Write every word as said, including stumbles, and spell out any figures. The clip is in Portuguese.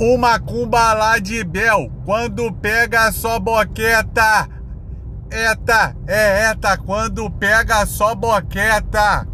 O macumba lá de Bel, quando pega só boqueta. Eta, é eta, quando pega só boqueta.